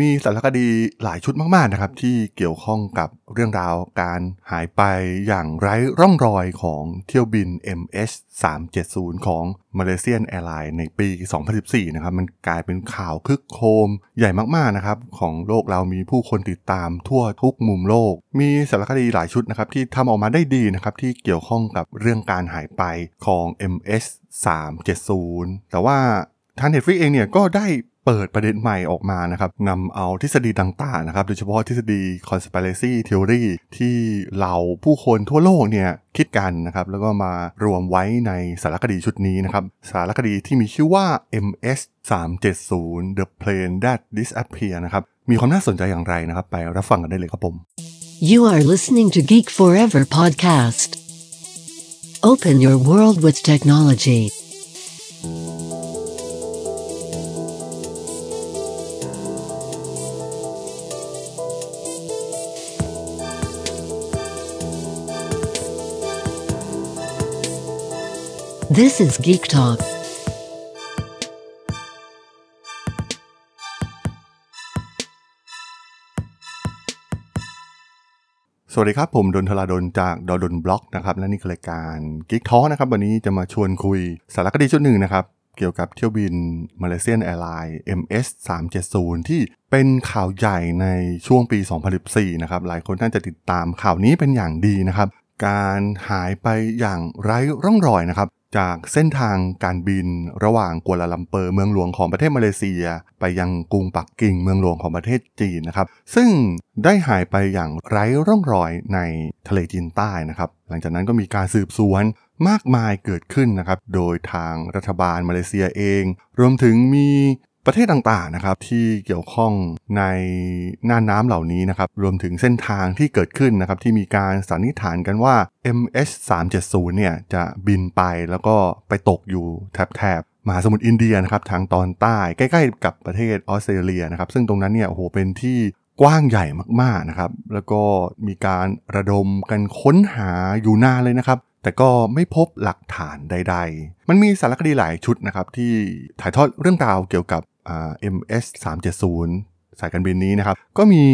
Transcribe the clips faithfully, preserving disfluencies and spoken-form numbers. มีสารคดีหลายชุดมากๆนะครับที่เกี่ยวข้องกับเรื่องราวการหายไปอย่างไร้ร่องรอยของเที่ยวบิน เอ็ม เอช สามเจ็ดศูนย์ ของ Malaysian Airlines ในปี สองพันสิบสี่นะครับมันกลายเป็นข่าวคลึกโครมใหญ่มากๆนะครับของโลกเรามีผู้คนติดตามทั่วทุกมุมโลกมีสารคดีหลายชุดนะครับที่ทำออกมาได้ดีนะครับที่เกี่ยวข้องกับเรื่องการหายไปของ เอ็ม เอช สามเจ็ดศูนย์ แต่ว่าทาง Netflix เองเนี่ยก็ได้เปิดประเด็นใหม่ออกมานะครับนำเอาทฤษฎีต่างๆนะครับโดยเฉพาะทฤษฎี conspiracy theory ที่เหล่าผู้คนทั่วโลกเนี่ยคิดกันนะครับแล้วก็มารวมไว้ในสารคดีชุดนี้นะครับสารคดีที่มีชื่อว่า เอ็ม เอช สามเจ็ดศูนย์ The Plane That Disappear นะครับมีความน่าสนใจอย่างไรนะครับไปรับฟังกันได้เลยครับผม You are listening to Geek Forever Podcast. Open your world with technology.This is Geek Talk. สวัสดีครับผมดนทราดลจากดลบล็อกนะครับและนี่คือรายการ Geek Talk นะครับวันนี้จะมาชวนคุยสารคดีชุดหนึ่งนะครับเกี่ยวกับเที่ยวบิน Malaysian Airlines เอ็ม เอส สามเจ็ดศูนย์ ที่เป็นข่าวใหญ่ในช่วงปี สองพันสิบสี่นะครับหลายคนน่าจะติดตามข่าวนี้เป็นอย่างดีนะครับการหายไปอย่างไร้ร่องรอยนะครับจากเส้นทางการบินระหว่างกัวลาลัมเปอร์เมืองหลวงของประเทศมาเลเซียไปยังกรุงปักกิ่งเมืองหลวงของประเทศจีนนะครับซึ่งได้หายไปอย่างไร้ร่องรอยในทะเลจีนใต้นะครับหลังจากนั้นก็มีการสืบสวนมากมายเกิดขึ้นนะครับโดยทางรัฐบาลมาเลเซียเองรวมถึงมีประเทศต่างๆนะครับที่เกี่ยวข้องในน่านน้ำเหล่านี้นะครับรวมถึงเส้นทางที่เกิดขึ้นนะครับที่มีการสันนิษฐานกันว่า เอ็ม เอช สามเจ็ดศูนย์ เนี่ยจะบินไปแล้วก็ไปตกอยู่แถบๆมหาสมุทรอินเดียนะครับทางตอนใต้ใกล้ๆกับประเทศออสเตรเลียนะครับซึ่งตรงนั้นเนี่ยโอ้โหเป็นที่กว้างใหญ่มากๆนะครับแล้วก็มีการระดมกันค้นหาอยู่นานเลยนะครับแต่ก็ไม่พบหลักฐานใดๆมันมีสารคดีหลายชุดนะครับที่ถ่ายทอดเรื่องราวเกี่ยวกับเอ็ม เอส สามเจ็ดศูนย์ สายการบินนี้นะครับก็มี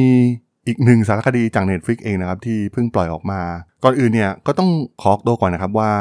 อีกหนึ่งสารคดีจาก Netflix เองนะครับที่เพิ่งปล่อยออกมาก่อนอื่นเนี่ยก็ต้องขอตัวก่อนนะครับว่า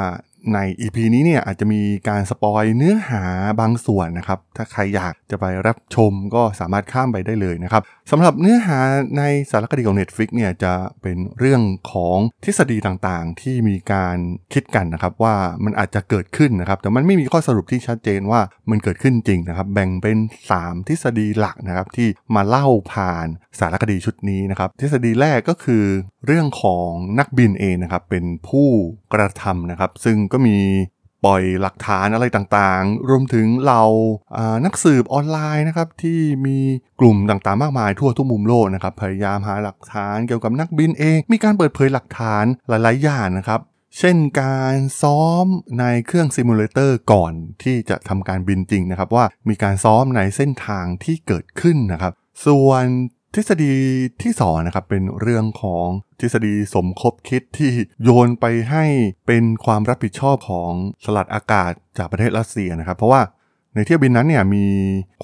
ใน อี พี นี้เนี่ยอาจจะมีการสปอยเนื้อหาบางส่วนนะครับถ้าใครอยากจะไปรับชมก็สามารถข้ามไปได้เลยนะครับสำหรับเนื้อหาในสารคดีของ Netflix เนี่ยจะเป็นเรื่องของทฤษฎีต่างๆที่มีการคิดกันนะครับว่ามันอาจจะเกิดขึ้นนะครับแต่มันไม่มีข้อสรุปที่ชัดเจนว่ามันเกิดขึ้นจริงนะครับแบ่งเป็นสามทฤษฎีหลักนะครับที่มาเล่าผ่านสารคดีชุดนี้นะครับทฤษฎีแรกก็คือเรื่องของนักบินเองนะครับเป็นผู้กระทำนะครับซึ่งก็มีปล่อยหลักฐานอะไรต่างๆรวมถึงเรานักสืบออนไลน์นะครับที่มีกลุ่มต่างๆมากมายทั่วทุกมุมโลกนะครับพยายามหาหลักฐานเกี่ยวกับนักบินเองมีการเปิดเผยหลักฐานหลายๆอย่างนะครับเช่นการซ้อมในเครื่องซิมูเลเตอร์ก่อนที่จะทำการบินจริงนะครับว่ามีการซ้อมในเส้นทางที่เกิดขึ้นนะครับส่วนทฤษฎีที่สองนะครับเป็นเรื่องของทฤษฎีสมคบคิดที่โยนไปให้เป็นความรับผิดชอบของสลัดอากาศจากประเทศรัสเซียนะครับเพราะว่าในเที่ยวบินนั้นเนี่ยมี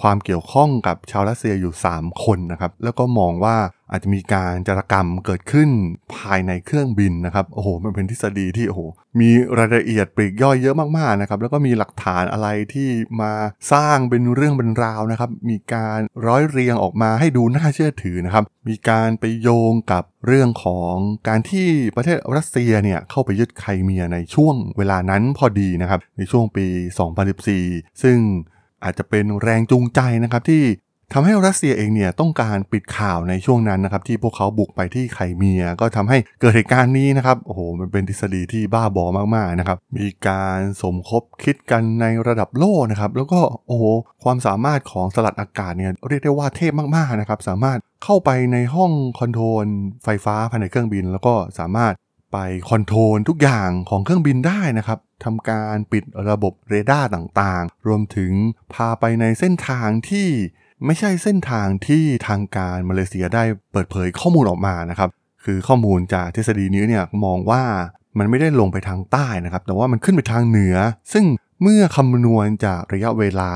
ความเกี่ยวข้องกับชาวรัสเซียอยู่สามคนนะครับแล้วก็มองว่าอาจจะมีการจารกรรมเกิดขึ้นภายในเครื่องบินนะครับโอ้โหมันเป็นทฤษฎีที่โอ้โหมีรายละเอียดปลีกย่อยเยอะมากๆนะครับแล้วก็มีหลักฐานอะไรที่มาสร้างเป็นเรื่องเป็นราวนะครับมีการร้อยเรียงออกมาให้ดูน่าเชื่อถือนะครับมีการไปโยงกับเรื่องของการที่ประเทศรัสเซียเนี่ยเข้าไปยึดไครเมียในช่วงเวลานั้นพอดีนะครับในช่วงปี สองพันสิบสี่ซึ่งอาจจะเป็นแรงจูงใจนะครับที่ทำให้รัสเซียเองเนี่ยต้องการปิดข่าวในช่วงนั้นนะครับที่พวกเขาบุกไปที่ไครเมียก็ทำให้เกิดเหตุการณ์นี้นะครับโอ้โหมันเป็นทฤษฎีที่บ้าบอมากๆนะครับมีการสมคบคิดกันในระดับโลกนะครับแล้วก็โอ้โหความสามารถของสลัดอากาศเนี่ยเรียกได้ว่าเทพมากๆนะครับสามารถเข้าไปในห้องคอนโทรลไฟฟ้าภายในเครื่องบินแล้วก็สามารถไปคอนโทรลทุกอย่างของเครื่องบินได้นะครับทำการปิดระบบเรดาร์ต่างๆรวมถึงพาไปในเส้นทางที่ไม่ใช่เส้นทางที่ทางการมาเลเซียได้เปิดเผยข้อมูลออกมานะครับคือข้อมูลจากทฤษฎีนี้เนี่ยมองว่ามันไม่ได้ลงไปทางใต้นะครับแต่ว่ามันขึ้นไปทางเหนือซึ่ง เมื่อคำนวณจากระยะเวลา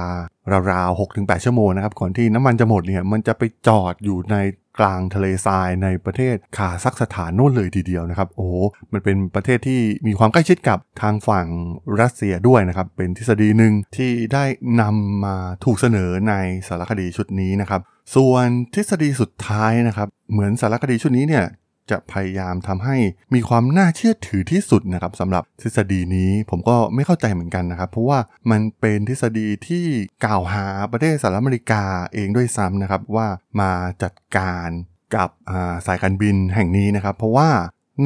ราวๆ หกถึงแปด ชั่วโมงนะครับก่อนที่น้ำมันจะหมดเนี่ยมันจะไปจอดอยู่ในกลางทะเลทรายในประเทศคาซัคสถานโน่นเลยทีเดียวนะครับโอ้โหมันเป็นประเทศที่มีความใกล้ชิดกับทางฝั่งรัสเซียด้วยนะครับเป็นทฤษฎีหนึ่งที่ได้นำมาถูกเสนอในสารคดีชุดนี้นะครับส่วนทฤษฎีสุดท้ายนะครับเหมือนสารคดีชุดนี้เนี่ยจะพยายามทำให้มีความน่าเชื่อถือที่สุดนะครับสำหรับทฤษฎีนี้ผมก็ไม่เข้าใจเหมือนกันนะครับเพราะว่ามันเป็นทฤษฎีที่กล่าวหาประเทศสหรัฐอเมริกาเองด้วยซ้ำนะครับว่ามาจัดการกับสายการบินแห่งนี้นะครับเพราะว่า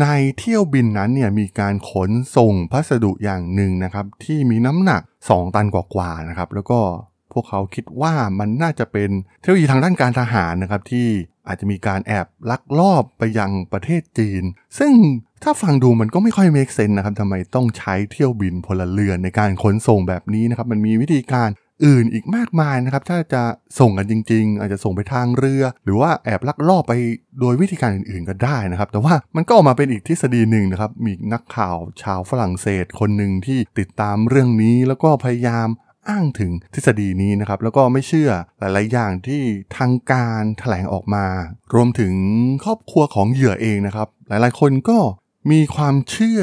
ในเที่ยวบินนั้นเนี่ยมีการขนส่งพัสดุอย่างหนึ่งนะครับที่มีน้ำหนักสองตันกว่าๆนะครับแล้วก็พวกเขาคิดว่ามันน่าจะเป็นเทคโนโลยีทางด้านการทหารนะครับที่อาจจะมีการแอบลักลอบไปยังประเทศจีนซึ่งถ้าฟังดูมันก็ไม่ค่อยเมคเซนส์นะครับทำไมต้องใช้เที่ยวบินพลเรือนในการขนส่งแบบนี้นะครับมันมีวิธีการอื่นอีกมากมายนะครับถ้าจะส่งกันจริงๆอาจจะส่งไปทางเรือหรือว่าแอบลักลอบไปโดยวิธีการอื่นๆก็ได้นะครับแต่ว่ามันก็ออกมาเป็นอีกทฤษฎีหนึ่งนะครับมีนักข่าวชาวฝรั่งเศสคนหนึ่งที่ติดตามเรื่องนี้แล้วก็พยายามอ้างถึงทฤษฎีนี้นะครับแล้วก็ไม่เชื่อหลายๆอย่างที่ทางการแถลงออกมารวมถึงครอบครัวของเหยื่อเองนะครับหลายๆคนก็มีความเชื่อ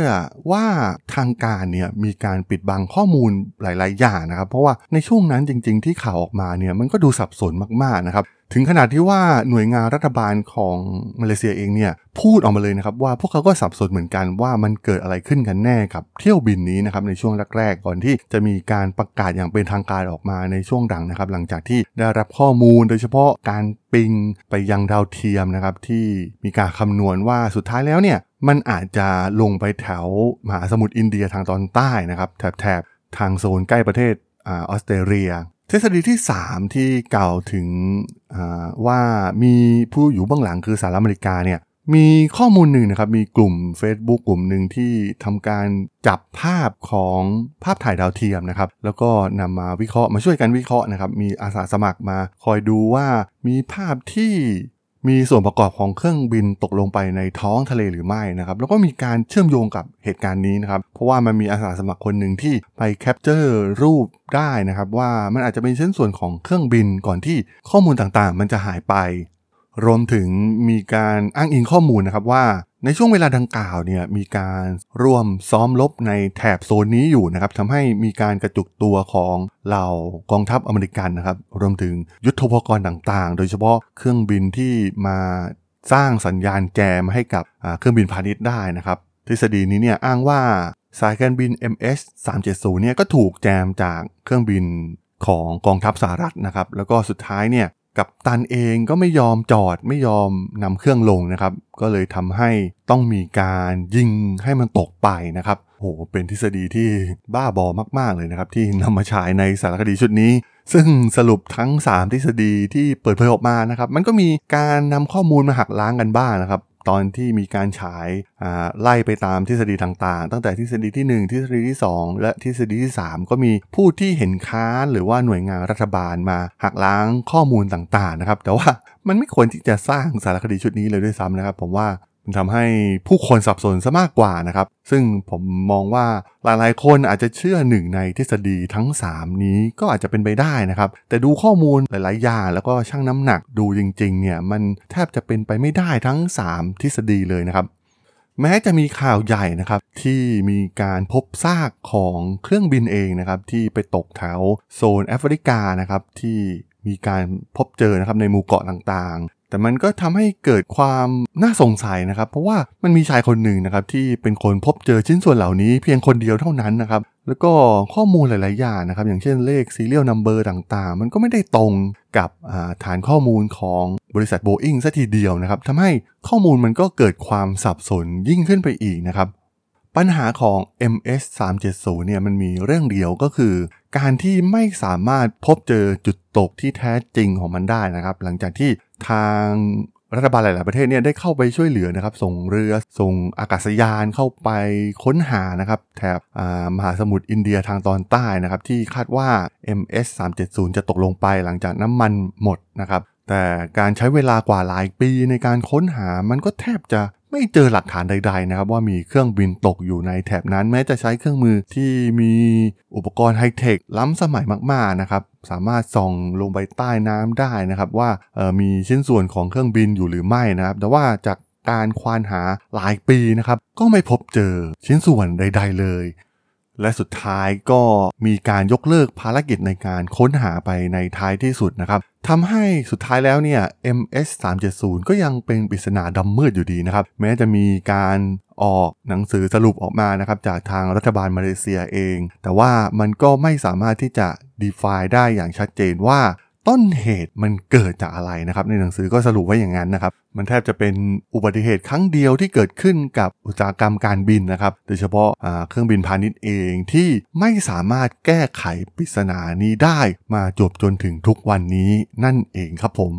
ว่าทางการเนี่ยมีการปิดบังข้อมูลหลายๆอย่างนะครับเพราะว่าในช่วงนั้นจริงๆที่ข่าวออกมาเนี่ยมันก็ดูสับสนมากๆนะครับถึงขนาดที่ว่าหน่วยงานรัฐบาลของมาเลเซียเองเนี่ยพูดออกมาเลยนะครับว่าพวกเขาก็สับสนเหมือนกันว่ามันเกิดอะไรขึ้นกันแน่กับเที่ยวบินนี้นะครับในช่วงแรกๆก่อนที่จะมีการประกาศอย่างเป็นทางการออกมาในช่วงหลังนะครับหลังจากที่ได้รับข้อมูลโดยเฉพาะการปิงไปยังดาวเทียมนะครับที่มีการคำนวณว่าสุดท้ายแล้วเนี่ยมันอาจจะลงไปแถวมหาสมุทรอินเดียทางตอนใต้นะครับแถบๆทางโซนใกล้ประเทศออสเตรเลียทฤษฎีที่สามที่กล่าวถึงว่ามีผู้อยู่เบื้องหลังคือสหรัฐอเมริกาเนี่ยมีข้อมูลหนึ่งนะครับมีกลุ่ม Facebook กลุ่มหนึ่งที่ทำการจับภาพของภาพถ่ายดาวเทียมนะครับแล้วก็นำมาวิเคราะห์มาช่วยกันวิเคราะห์นะครับมีอาสาสมัครมาคอยดูว่ามีภาพที่มีส่วนประกอบของเครื่องบินตกลงไปในท้องทะเลหรือไม่นะครับแล้วก็มีการเชื่อมโยงกับเหตุการณ์นี้นะครับเพราะว่ามันมีอาสาสมัครคนหนึ่งที่ไปแคปเจอร์รูปได้นะครับว่ามันอาจจะเป็นชิ้นส่วนของเครื่องบินก่อนที่ข้อมูลต่างๆมันจะหายไปรวมถึงมีการอ้างอิงข้อมูลนะครับว่าในช่วงเวลาดังกล่าวเนี่ยมีการร่วมซ้อมรบในแถบโซนนี้อยู่นะครับทำให้มีการกระจุกตัวของเหล่ากองทัพอเมริกันนะครับรวมถึงยุทโธปกรณ์ต่างๆโดยเฉพาะเครื่องบินที่มาสร้างสัญญาณแจมให้กับเครื่องบินพาณิชย์ได้นะครับทฤษฎีนี้เนี่ยอ้างว่าสายการบิน เอ็ม เอช สามเจ็ดศูนย์ เนี่ยก็ถูกแจมจากเครื่องบินของกองทัพสหรัฐนะครับแล้วก็สุดท้ายเนี่ยกัปตันเองก็ไม่ยอมจอดไม่ยอมนำเครื่องลงนะครับก็เลยทำให้ต้องมีการยิงให้มันตกไปนะครับโหเป็นทฤษฎีที่บ้าบอมากๆเลยนะครับที่นำมาฉายในสารคดีชุดนี้ซึ่งสรุปทั้งสามทฤษฎีที่เปิดเผยออกมานะครับมันก็มีการนำข้อมูลมาหักล้างกันบ้างนะครับตอนที่มีการฉายไล่ไปตามทฤษฎีต่างๆตั้งแต่ทฤษฎีที่หนึ่งทฤษฎีที่สองและทฤษฎีที่สามก็มีผู้ที่เห็นค้านหรือว่าหน่วยงานรัฐบาลมาหักล้างข้อมูลต่างๆนะครับแต่ว่ามันไม่ควรที่จะสร้างสารคดีชุดนี้เลยด้วยซ้ำนะครับผมว่ามันทำให้ผู้คนสับสนซะมากกว่านะครับซึ่งผมมองว่าหลายๆคนอาจจะเชื่อหนึ่งในทฤษฎีทั้งสามนี้ก็อาจจะเป็นไปได้นะครับแต่ดูข้อมูลหลายๆอย่างแล้วก็ชั่งน้ำหนักดูจริงๆเนี่ยมันแทบจะเป็นไปไม่ได้ทั้งสามทฤษฎีเลยนะครับแม้จะมีข่าวใหญ่นะครับที่มีการพบซากของเครื่องบินเองนะครับที่ไปตกแถวโซนแอฟริกานะครับที่มีการพบเจอนะครับในหมู่เกาะต่างๆแต่มันก็ทำให้เกิดความน่าสงสัยนะครับเพราะว่ามันมีชายคนหนึ่งนะครับที่เป็นคนพบเจอชิ้นส่วนเหล่านี้เพียงคนเดียวเท่านั้นนะครับแล้วก็ข้อมูลหลายๆอย่างนะครับอย่างเช่นเลข serial number ต่างๆมันก็ไม่ได้ตรงกับฐานข้อมูลของบริษัท Boeing ซะทีเดียวนะครับทำให้ข้อมูลมันก็เกิดความสับสนยิ่งขึ้นไปอีกนะครับปัญหาของ เอ็ม เอส สามเจ็ดศูนย์ เนี่ยมันมีเรื่องเดียวก็คือการที่ไม่สามารถพบเจอจุดตกที่แท้จริงของมันได้นะครับหลังจากที่ทางรัฐบาลหลายๆประเทศเนี่ยได้เข้าไปช่วยเหลือนะครับส่งเรือส่งอากาศยานเข้าไปค้นหานะครับแถบมหาสมุทรอินเดียทางตอนใต้นะครับที่คาดว่า เอ็ม เอส สามเจ็ดศูนย์ จะตกลงไปหลังจากน้ำมันหมดนะครับแต่การใช้เวลากว่าหลายปีในการค้นหามันก็แทบจะ ไม่เจอหลักฐานใดๆนะครับว่ามีเครื่องบินตกอยู่ในแถบนั้นแม้จะใช้เครื่องมือที่มีอุปกรณ์ไฮเทคล้ำสมัยมากๆนะครับสามารถส่องลงไปใต้น้ำได้นะครับว่ามีชิ้นส่วนของเครื่องบินอยู่หรือไม่นะครับแต่ว่าจากการควานหาหลายปีนะครับก็ไม่พบเจอชิ้นส่วนใดๆเลยและสุดท้ายก็มีการยกเลิกภารกิจในการค้นหาไปในท้ายที่สุดนะครับทำให้สุดท้ายแล้วเนี่ย เอ็ม เอส สามเจ็ดศูนย์ ก็ยังเป็นปริศนาดำมืดอยู่ดีนะครับแม้จะมีการออกหนังสือสรุปออกมานะครับจากทางรัฐบาลมาเลเซียเองแต่ว่ามันก็ไม่สามารถที่จะ define ได้อย่างชัดเจนว่าต้นเหตุมันเกิดจากอะไรนะครับในหนังสือก็สรุปไว้อย่างนั้นนะครับมันแทบจะเป็นอุบัติเหตุครั้งเดียวที่เกิดขึ้นกับอุตสาหกรรมการบินนะครับโดยเฉพาะเครื่องบินพาณิชย์เองที่ไม่สามารถแก้ไขปริศนานี้ได้มาจบจนถึงทุกวันนี้นั่นเองครับผม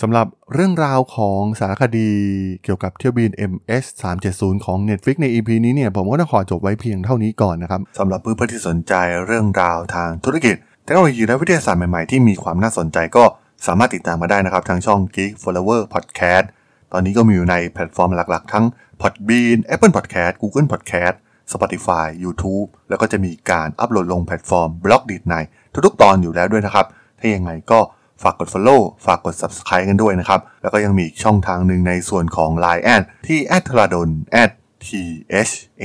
สำหรับเรื่องราวของสารคดีเกี่ยวกับเที่ยวบิน เอ็ม เอส สามเจ็ดศูนย์ ของ Netflix ใน อี พี นี้เนี่ยผมก็ต้องขอจบไว้เพียงเท่านี้ก่อนนะครับสำหรับเพื่อนๆที่สนใจเรื่องราวทางธุรกิจเทคโนโลยีและวิทยาศาสตร์ใหม่ๆที่มีความน่าสนใจก็สามารถติดตามมาได้นะครับทางช่อง Geek Forever Podcast ตอนนี้ก็มีอยู่ในแพลตฟอร์มหลักๆทั้ง Podbean, Apple Podcast, Google Podcast, Spotify, YouTube แล้วก็จะมีการอัปโหลดลงแพลตฟอร์ม Blogditnine ทุกๆตอนอยู่แล้วด้วยนะครับถ้ายังไงก็ฝากกด follow ฝากกด subscribe กันด้วยนะครับแล้วก็ยังมีอีกช่องทางหนึ่งในส่วนของ ไลน์ แอดที่ แอท ธาราดล แอท ที เอช เอ